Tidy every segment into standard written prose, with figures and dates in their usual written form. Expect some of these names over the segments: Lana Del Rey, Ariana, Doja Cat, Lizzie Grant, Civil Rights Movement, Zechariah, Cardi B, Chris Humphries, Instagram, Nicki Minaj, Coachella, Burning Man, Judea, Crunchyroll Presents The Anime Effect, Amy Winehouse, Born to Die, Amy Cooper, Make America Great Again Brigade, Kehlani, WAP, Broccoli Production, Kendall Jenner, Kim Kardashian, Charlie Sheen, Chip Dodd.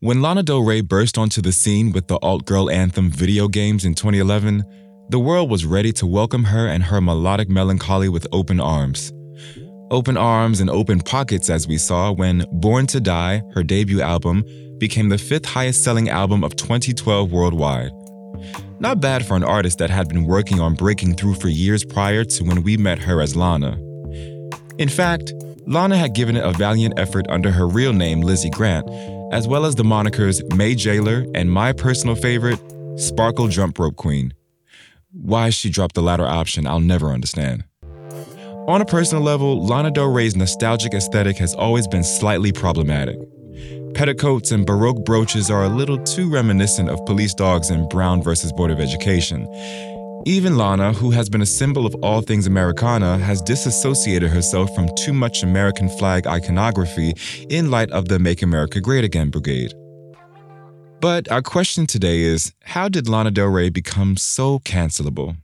When Lana Del Rey burst onto the scene with the alt-girl anthem Video Games in 2011, the world was ready to welcome her and her melodic melancholy with open arms. Open arms and open pockets, as we saw when Born to Die, her debut album, became the fifth highest-selling album of 2012 worldwide. Not bad for an artist that had been working on breaking through for years prior to when we met her as Lana. In fact, Lana had given it a valiant effort under her real name, Lizzie Grant, as well as the monikers May Jailer and my personal favorite, Sparkle Jump Rope Queen. Why she dropped the latter option, I'll never understand. On a personal level, Lana Del Rey's nostalgic aesthetic has always been slightly problematic. Petticoats and Baroque brooches are a little too reminiscent of police dogs in Brown versus Board of Education. Even Lana, who has been a symbol of all things Americana, has disassociated herself from too much American flag iconography in light of the Make America Great Again Brigade. But our question today is, how did Lana Del Rey become so cancelable?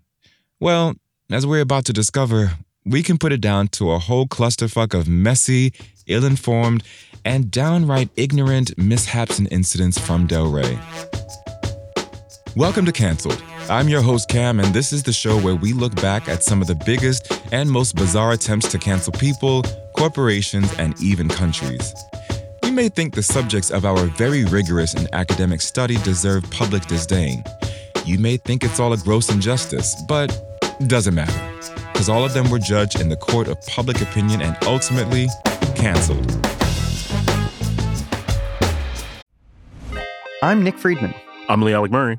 Well, as we're about to discover, we can put it down to a whole clusterfuck of messy, ill-informed, and downright ignorant mishaps and incidents from Del Rey. Welcome to Cancelled. I'm your host Cam, and this is the show where we look back at some of the biggest and most bizarre attempts to cancel people, corporations, and even countries. You may think the subjects of our very rigorous and academic study deserve public disdain. You may think it's all a gross injustice, but it doesn't matter, because all of them were judged in the court of public opinion and ultimately canceled. I'm Nick Friedman. I'm Lee Alec Murray.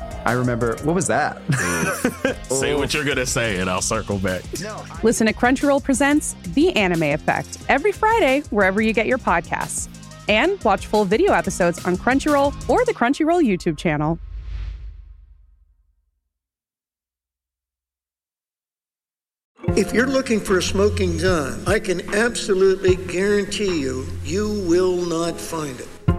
I remember, what was that? Say what you're going to say and I'll circle back. Listen to Crunchyroll Presents The Anime Effect every Friday, wherever you get your podcasts. And watch full video episodes on Crunchyroll or the Crunchyroll YouTube channel. If you're looking for a smoking gun, I can absolutely guarantee you will not find it.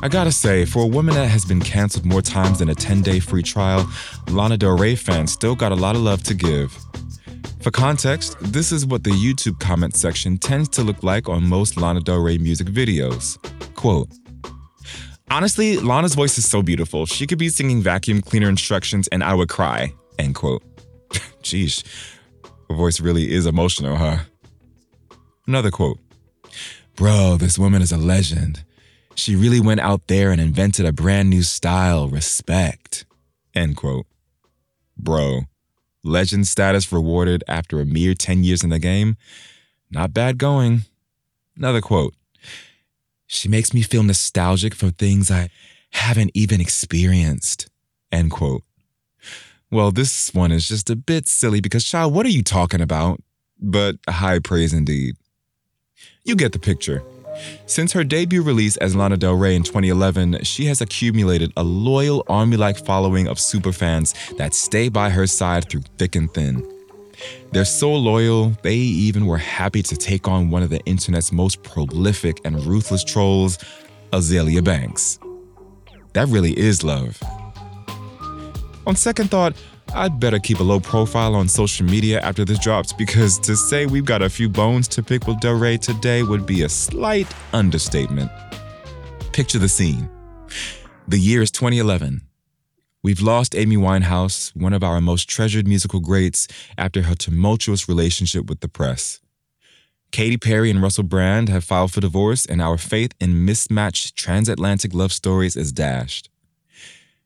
I gotta say, for a woman that has been canceled more times than a 10-day free trial, Lana Del Rey fans still got a lot of love to give. For context, this is what the YouTube comment section tends to look like on most Lana Del Rey music videos. Quote, "Honestly, Lana's voice is so beautiful. She could be singing vacuum cleaner instructions and I would cry." End quote. Jeez, her voice really is emotional, huh? Another quote, "Bro, this woman is a legend. She really went out there and invented a brand new style, respect." End quote. Bro, legend status rewarded after a mere 10 years in the game? Not bad going. Another quote, "She makes me feel nostalgic for things I haven't even experienced." End quote. Well, this one is just a bit silly because, child, what are you talking about? But high praise indeed. You get the picture. Since her debut release as Lana Del Rey in 2011, she has accumulated a loyal army-like following of superfans that stay by her side through thick and thin. They're so loyal, they even were happy to take on one of the internet's most prolific and ruthless trolls, Azealia Banks. That really is love. On second thought, I'd better keep a low profile on social media after this drops, because to say we've got a few bones to pick with Del Rey today would be a slight understatement. Picture the scene. The year is 2011. We've lost Amy Winehouse, one of our most treasured musical greats, after her tumultuous relationship with the press. Katy Perry and Russell Brand have filed for divorce, and our faith in mismatched transatlantic love stories is dashed.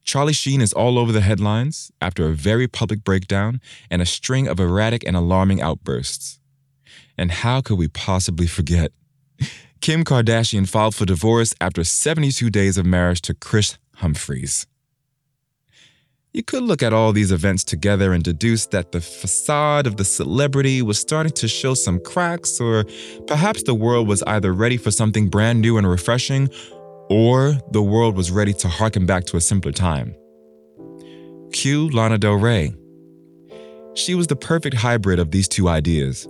Charlie Sheen is all over the headlines after a very public breakdown and a string of erratic and alarming outbursts. And how could we possibly forget? Kim Kardashian filed for divorce after 72 days of marriage to Chris Humphries. You could look at all these events together and deduce that the facade of the celebrity was starting to show some cracks, or perhaps the world was either ready for something brand new and refreshing, or the world was ready to harken back to a simpler time. Cue Lana Del Rey. She was the perfect hybrid of these two ideas.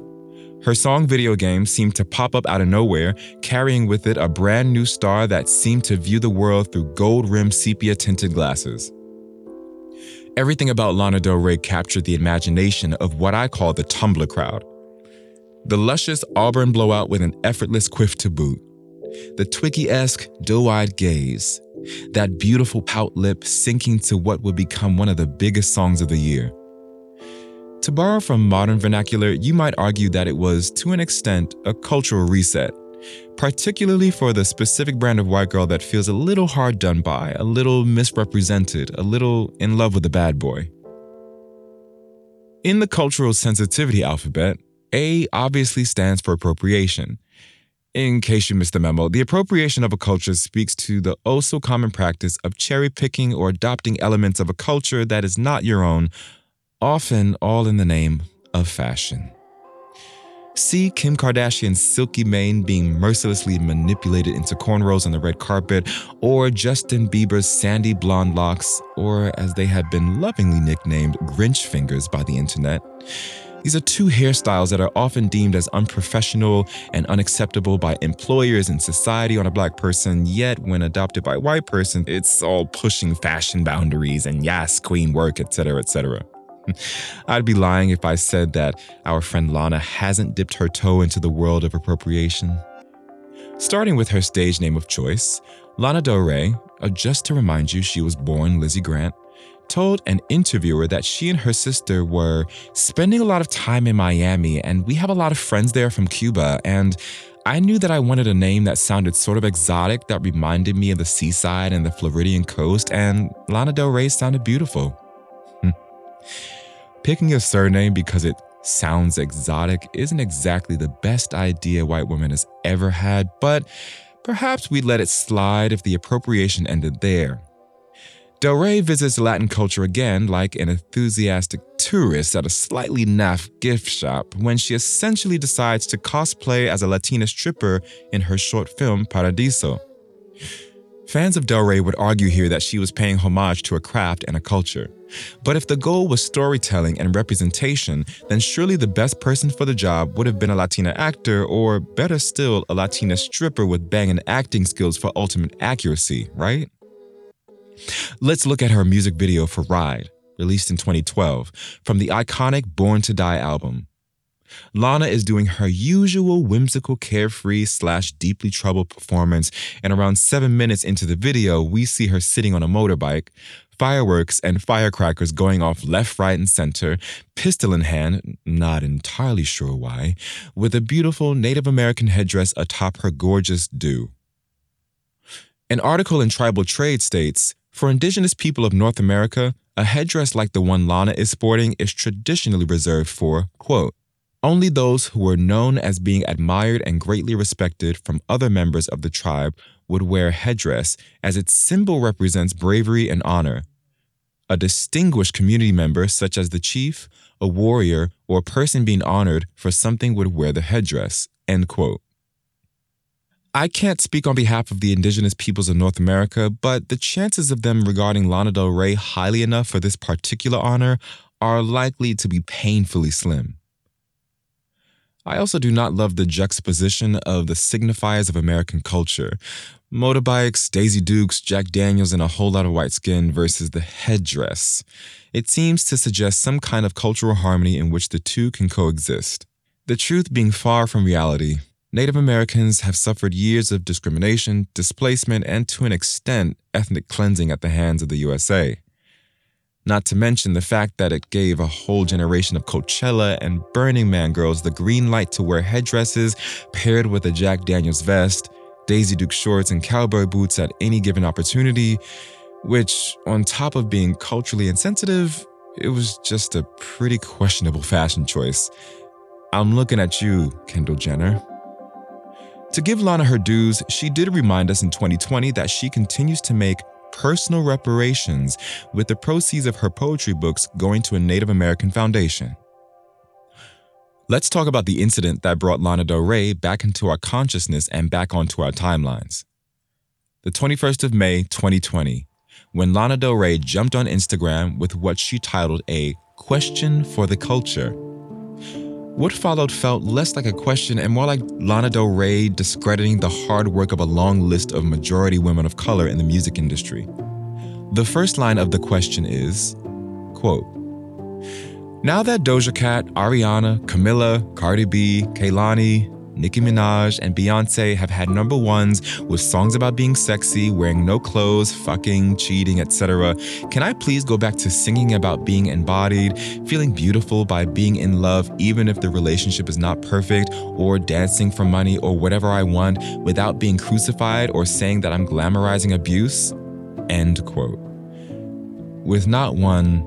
Her song Video Games seemed to pop up out of nowhere, carrying with it a brand new star that seemed to view the world through gold-rimmed sepia-tinted glasses. Everything about Lana Del Rey captured the imagination of what I call the Tumblr crowd. The luscious auburn blowout with an effortless quiff to boot. The Twiggy-esque, doe-eyed gaze. That beautiful pout lip sinking to what would become one of the biggest songs of the year. To borrow from modern vernacular, you might argue that it was, to an extent, a cultural reset, particularly for the specific brand of white girl that feels a little hard done by, a little misrepresented, a little in love with the bad boy. In the cultural sensitivity alphabet, A obviously stands for appropriation. In case you missed the memo, the appropriation of a culture speaks to the oh-so-common practice of cherry-picking or adopting elements of a culture that is not your own, often all in the name of fashion. See Kim Kardashian's silky mane being mercilessly manipulated into cornrows on the red carpet, or Justin Bieber's sandy blonde locks, or as they have been lovingly nicknamed, Grinch fingers by the internet. These are two hairstyles that are often deemed as unprofessional and unacceptable by employers and society on a black person, yet when adopted by a white person, it's all pushing fashion boundaries and yes, queen work, etc., etc. I'd be lying if I said that our friend Lana hasn't dipped her toe into the world of appropriation. Starting with her stage name of choice, Lana Del Rey, just to remind you she was born Lizzie Grant, told an interviewer that she and her sister were spending a lot of time in Miami and we have a lot of friends there from Cuba, and I knew that I wanted a name that sounded sort of exotic that reminded me of the seaside and the Floridian coast, and Lana Del Rey sounded beautiful. Picking a surname because it sounds exotic isn't exactly the best idea a white woman has ever had, but perhaps we'd let it slide if the appropriation ended there. Del Rey visits Latin culture again like an enthusiastic tourist at a slightly naff gift shop when she essentially decides to cosplay as a Latina stripper in her short film Paradiso. Fans of Del Rey would argue here that she was paying homage to a craft and a culture. But if the goal was storytelling and representation, then surely the best person for the job would have been a Latina actor, or better still, a Latina stripper with banging acting skills for ultimate accuracy, right? Let's look at her music video for Ride, released in 2012, from the iconic Born to Die album. Lana is doing her usual whimsical, carefree / deeply troubled performance, and around 7 minutes into the video, we see her sitting on a motorbike, fireworks and firecrackers going off left, right, and center, pistol in hand, not entirely sure why, with a beautiful Native American headdress atop her gorgeous do. An article in Tribal Trade states, for indigenous people of North America, a headdress like the one Lana is sporting is traditionally reserved for, quote, only those who were known as being admired and greatly respected from other members of the tribe would wear headdress, as its symbol represents bravery and honor. A distinguished community member, such as the chief, a warrior, or a person being honored for something would wear the headdress, end quote. I can't speak on behalf of the indigenous peoples of North America, but the chances of them regarding Lana Del Rey highly enough for this particular honor are likely to be painfully slim. I also do not love the juxtaposition of the signifiers of American culture. Motorbikes, Daisy Dukes, Jack Daniels, and a whole lot of white skin versus the headdress. It seems to suggest some kind of cultural harmony in which the two can coexist. The truth being far from reality, Native Americans have suffered years of discrimination, displacement, and to an extent, ethnic cleansing at the hands of the USA. Not to mention the fact that it gave a whole generation of Coachella and Burning Man girls the green light to wear headdresses paired with a Jack Daniels vest, Daisy Duke shorts, and cowboy boots at any given opportunity, which, on top of being culturally insensitive, it was just a pretty questionable fashion choice. I'm looking at you, Kendall Jenner. To give Lana her dues, she did remind us in 2020 that she continues to make personal reparations, with the proceeds of her poetry books going to a Native American foundation. Let's talk about the incident that brought Lana Del Rey back into our consciousness and back onto our timelines. The 21st of May, 2020, when Lana Del Rey jumped on Instagram with what she titled a question for the culture. What followed felt less like a question and more like Lana Del Rey discrediting the hard work of a long list of majority women of color in the music industry. The first line of the question is, quote, "Now that Doja Cat, Ariana, Camila, Cardi B, Kehlani, Nicki Minaj, and Beyonce have had number ones with songs about being sexy, wearing no clothes, fucking, cheating, etc., can I please go back to singing about being embodied, feeling beautiful by being in love even if the relationship is not perfect, or dancing for money or whatever I want without being crucified or saying that I'm glamorizing abuse?" End quote. With not one,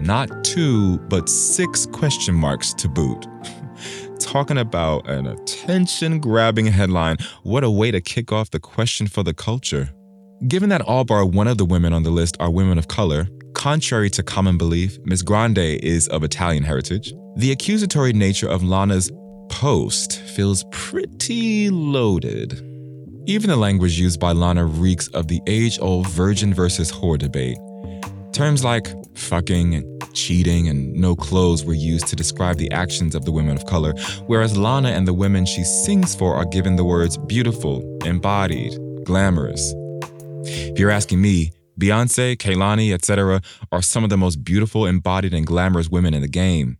not two, but 6 question marks to boot. Talking about an attention-grabbing headline, what a way to kick off the question for the culture. Given that all bar one of the women on the list are women of color, contrary to common belief, Ms. Grande is of Italian heritage, the accusatory nature of Lana's post feels pretty loaded. Even the language used by Lana reeks of the age-old virgin versus whore debate. Terms like fucking and cheating and no clothes were used to describe the actions of the women of color, whereas Lana and the women she sings for are given the words beautiful, embodied, glamorous. If you're asking me, Beyonce, Kehlani, etc. are some of the most beautiful, embodied, and glamorous women in the game.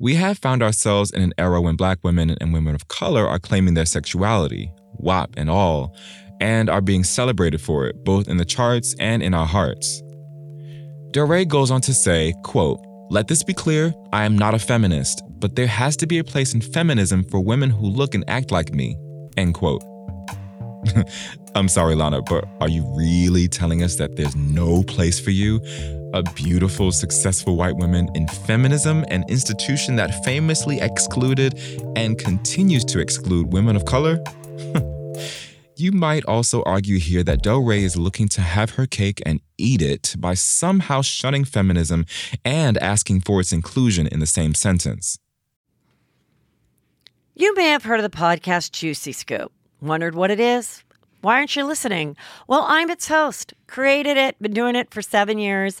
We have found ourselves in an era when Black women and women of color are claiming their sexuality, WAP and all, and are being celebrated for it, both in the charts and in our hearts. Del Rey goes on to say, quote, "Let this be clear, I am not a feminist, but there has to be a place in feminism for women who look and act like me," end quote. I'm sorry, Lana, but are you really telling us that there's no place for you, a beautiful, successful white woman, in feminism, an institution that famously excluded and continues to exclude women of color? You might also argue here that Del Rey is looking to have her cake and eat it by somehow shunning feminism and asking for its inclusion in the same sentence. You may have heard of the podcast Juicy Scoop. Wondered what it is? Why aren't you listening? Well, I'm its host. Created it, been doing it for 7 years.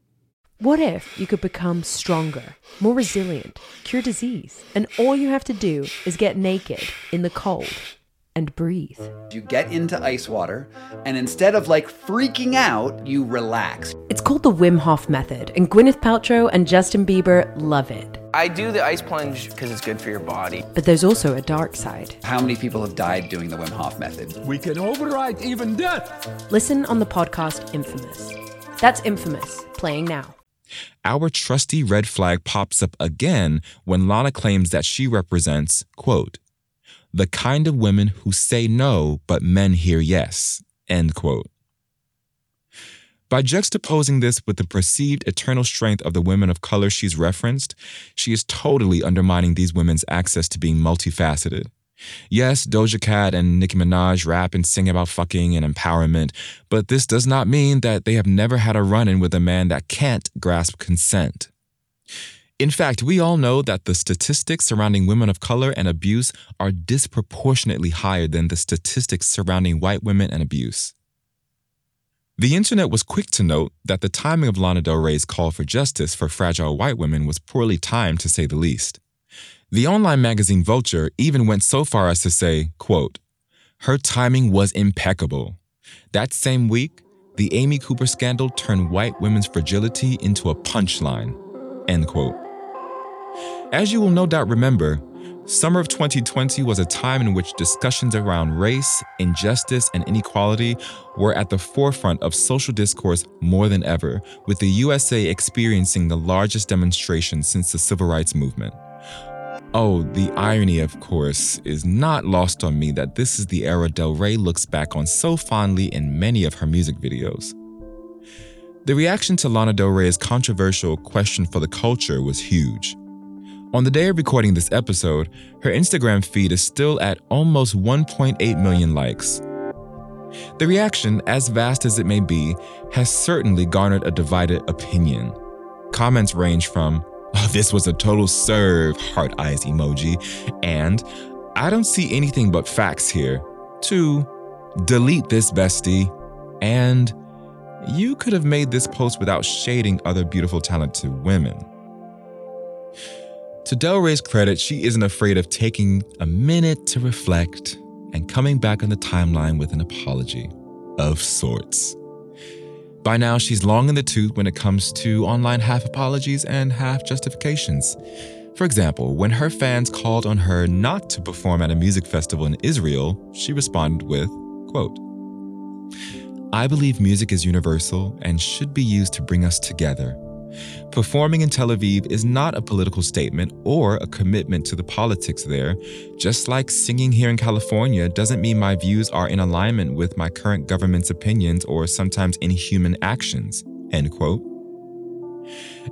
What if you could become stronger, more resilient, cure disease, and all you have to do is get naked in the cold and breathe? You get into ice water, and instead of like freaking out, you relax. It's called the Wim Hof Method, and Gwyneth Paltrow and Justin Bieber love it. I do the ice plunge because it's good for your body. But there's also a dark side. How many people have died doing the Wim Hof Method? We can override even death. Listen on the podcast Infamous. That's Infamous, playing now. Our trusty red flag pops up again when Lana claims that she represents, quote, "the kind of women who say no, but men hear yes," end quote. By juxtaposing this with the perceived eternal strength of the women of color she's referenced, she is totally undermining these women's access to being multifaceted. Yes, Doja Cat and Nicki Minaj rap and sing about fucking and empowerment, but this does not mean that they have never had a run-in with a man that can't grasp consent. In fact, we all know that the statistics surrounding women of color and abuse are disproportionately higher than the statistics surrounding white women and abuse. The internet was quick to note that the timing of Lana Del Rey's call for justice for fragile white women was poorly timed, to say the least. The online magazine Vulture even went so far as to say, quote, "Her timing was impeccable. That same week, the Amy Cooper scandal turned white women's fragility into a punchline," end quote. As you will no doubt remember, summer of 2020 was a time in which discussions around race, injustice, and inequality were at the forefront of social discourse more than ever, with the USA experiencing the largest demonstration since the Civil Rights Movement. Oh, the irony, of course, is not lost on me that this is the era Del Rey looks back on so fondly in many of her music videos. The reaction to Lana Del Rey's controversial question for the culture was huge. On the day of recording this episode, her Instagram feed is still at almost 1.8 million likes. The reaction, as vast as it may be, has certainly garnered a divided opinion. Comments range from, "Oh, this was a total serve," heart eyes emoji, and "I don't see anything but facts here," to "Delete this, bestie," and "You could have made this post without shading other beautiful, talented women." To Del Rey's credit, she isn't afraid of taking a minute to reflect and coming back on the timeline with an apology of sorts. By now, she's long in the tooth when it comes to online half apologies and half justifications. For example, when her fans called on her not to perform at a music festival in Israel, she responded with, quote, "I believe music is universal and should be used to bring us together. Performing in Tel Aviv is not a political statement or a commitment to the politics there. Just like singing here in California doesn't mean my views are in alignment with my current government's opinions or sometimes inhuman actions," end quote.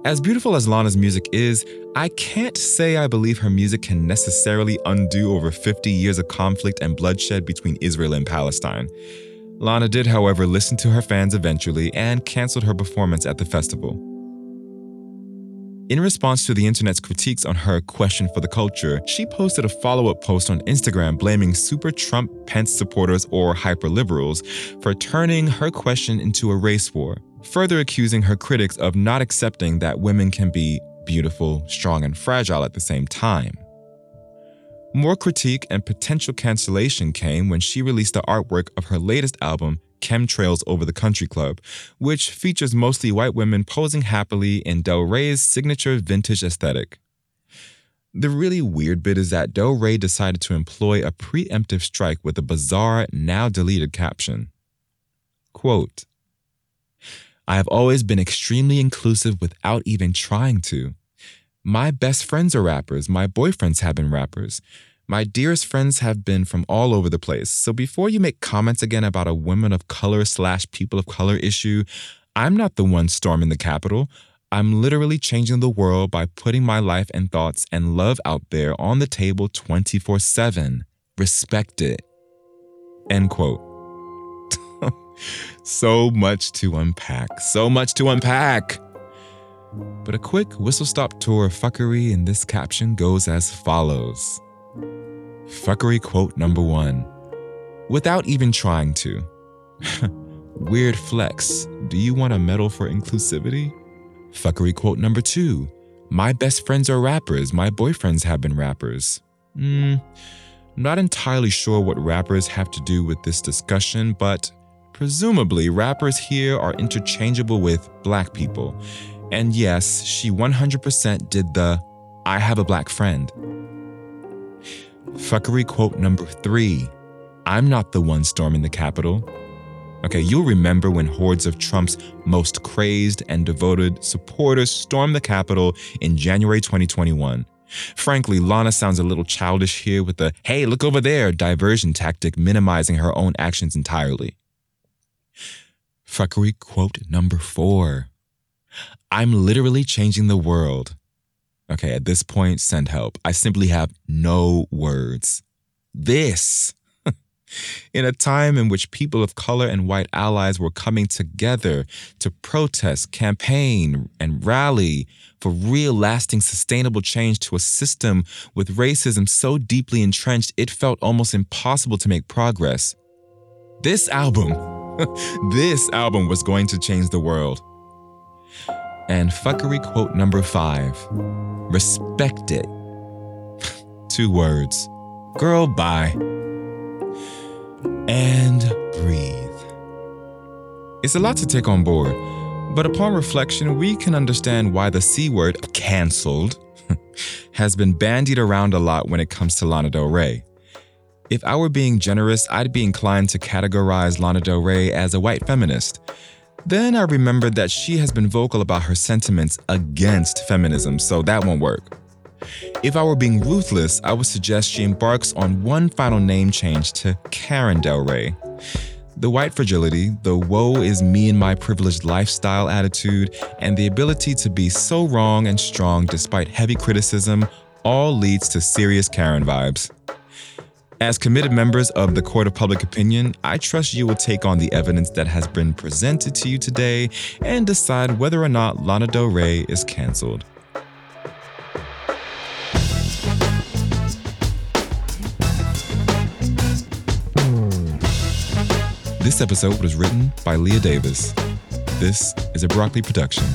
As beautiful as Lana's music is, I can't say I believe her music can necessarily undo over 50 years of conflict and bloodshed between Israel and Palestine. Lana did, however, listen to her fans eventually and canceled her performance at the festival. In response to the internet's critiques on her question for the culture, she posted a follow-up post on Instagram blaming super Trump, Pence supporters, or hyper-liberals for turning her question into a race war, further accusing her critics of not accepting that women can be beautiful, strong, and fragile at the same time. More critique and potential cancellation came when she released the artwork of her latest album, Chemtrails Over the Country Club, which features mostly white women posing happily in Del Rey's signature vintage aesthetic. The really weird bit is that Del Rey decided to employ a preemptive strike with a bizarre, now-deleted caption. Quote, "I have always been extremely inclusive without even trying to. My best friends are rappers. My boyfriends have been rappers. My dearest friends have been from all over the place, so before you make comments again about a women of color / people of color issue, I'm not the one storming the Capitol. I'm literally changing the world by putting my life and thoughts and love out there on the table 24/7. Respect it." End quote. So much to unpack. But a quick whistle-stop tour of fuckery in this caption goes as follows. Fuckery quote number 1. "Without even trying to." Weird flex. Do you want a medal for inclusivity? Fuckery quote number 2. "My best friends are rappers. My boyfriends have been rappers." I'm not entirely sure what rappers have to do with this discussion, but presumably rappers here are interchangeable with black people. And yes, she 100% did the "I have a black friend." Fuckery quote number 3. "I'm not the one storming the Capitol." Okay, you'll remember when hordes of Trump's most crazed and devoted supporters stormed the Capitol in January 2021. Frankly, Lana sounds a little childish here with the "hey, look over there" diversion tactic, minimizing her own actions entirely. Fuckery quote number 4. "I'm literally changing the world." Okay, at this point, send help. I simply have no words. This In a time in which people of color and white allies were coming together to protest, campaign, and rally for real, lasting, sustainable change to a system with racism so deeply entrenched it felt almost impossible to make progress. This album was going to change the world. And fuckery quote number 5, respect it. 2 words, girl, bye. And breathe. It's a lot to take on board, but upon reflection, we can understand why the C word, cancelled, has been bandied around a lot when it comes to Lana Del Rey. If I were being generous, I'd be inclined to categorize Lana Del Rey as a white feminist. Then I remembered that she has been vocal about her sentiments against feminism, so that won't work. If I were being ruthless, I would suggest she embarks on one final name change to Karen Del Rey. The white fragility, the woe is me and my privileged lifestyle attitude, and the ability to be so wrong and strong despite heavy criticism all leads to serious Karen vibes. As committed members of the Court of Public Opinion, I trust you will take on the evidence that has been presented to you today and decide whether or not Lana Del Rey is cancelled. This episode was written by Leah Davis. This is a Broccoli production.